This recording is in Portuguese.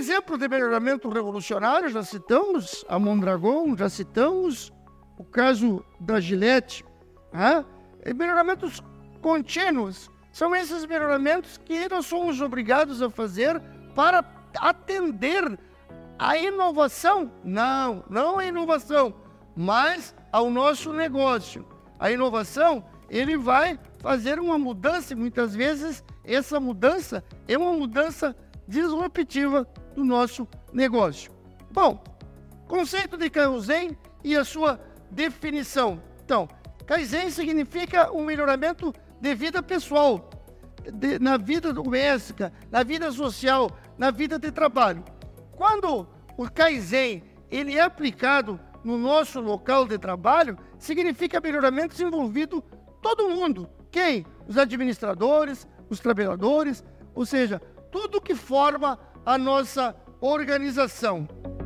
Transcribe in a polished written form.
exemplo de melhoramento revolucionário, já citamos a Mondragon, já citamos o caso da Gillette. Melhoramentos contínuos são esses melhoramentos que nós somos obrigados a fazer para atender à inovação. Não à inovação, mas ao nosso negócio. A inovação, ele vai fazer uma mudança, e muitas vezes essa mudança é uma mudança disruptiva do nosso negócio. Bom, conceito de Kaizen e a sua definição. Então, Kaizen significa um melhoramento de vida pessoal, na vida doméstica, na vida social, na vida de trabalho. Quando o Kaizen ele é aplicado no nosso local de trabalho, significa melhoramento envolvido todo mundo. Quem? Os administradores, os trabalhadores, ou seja, tudo que forma a nossa organização.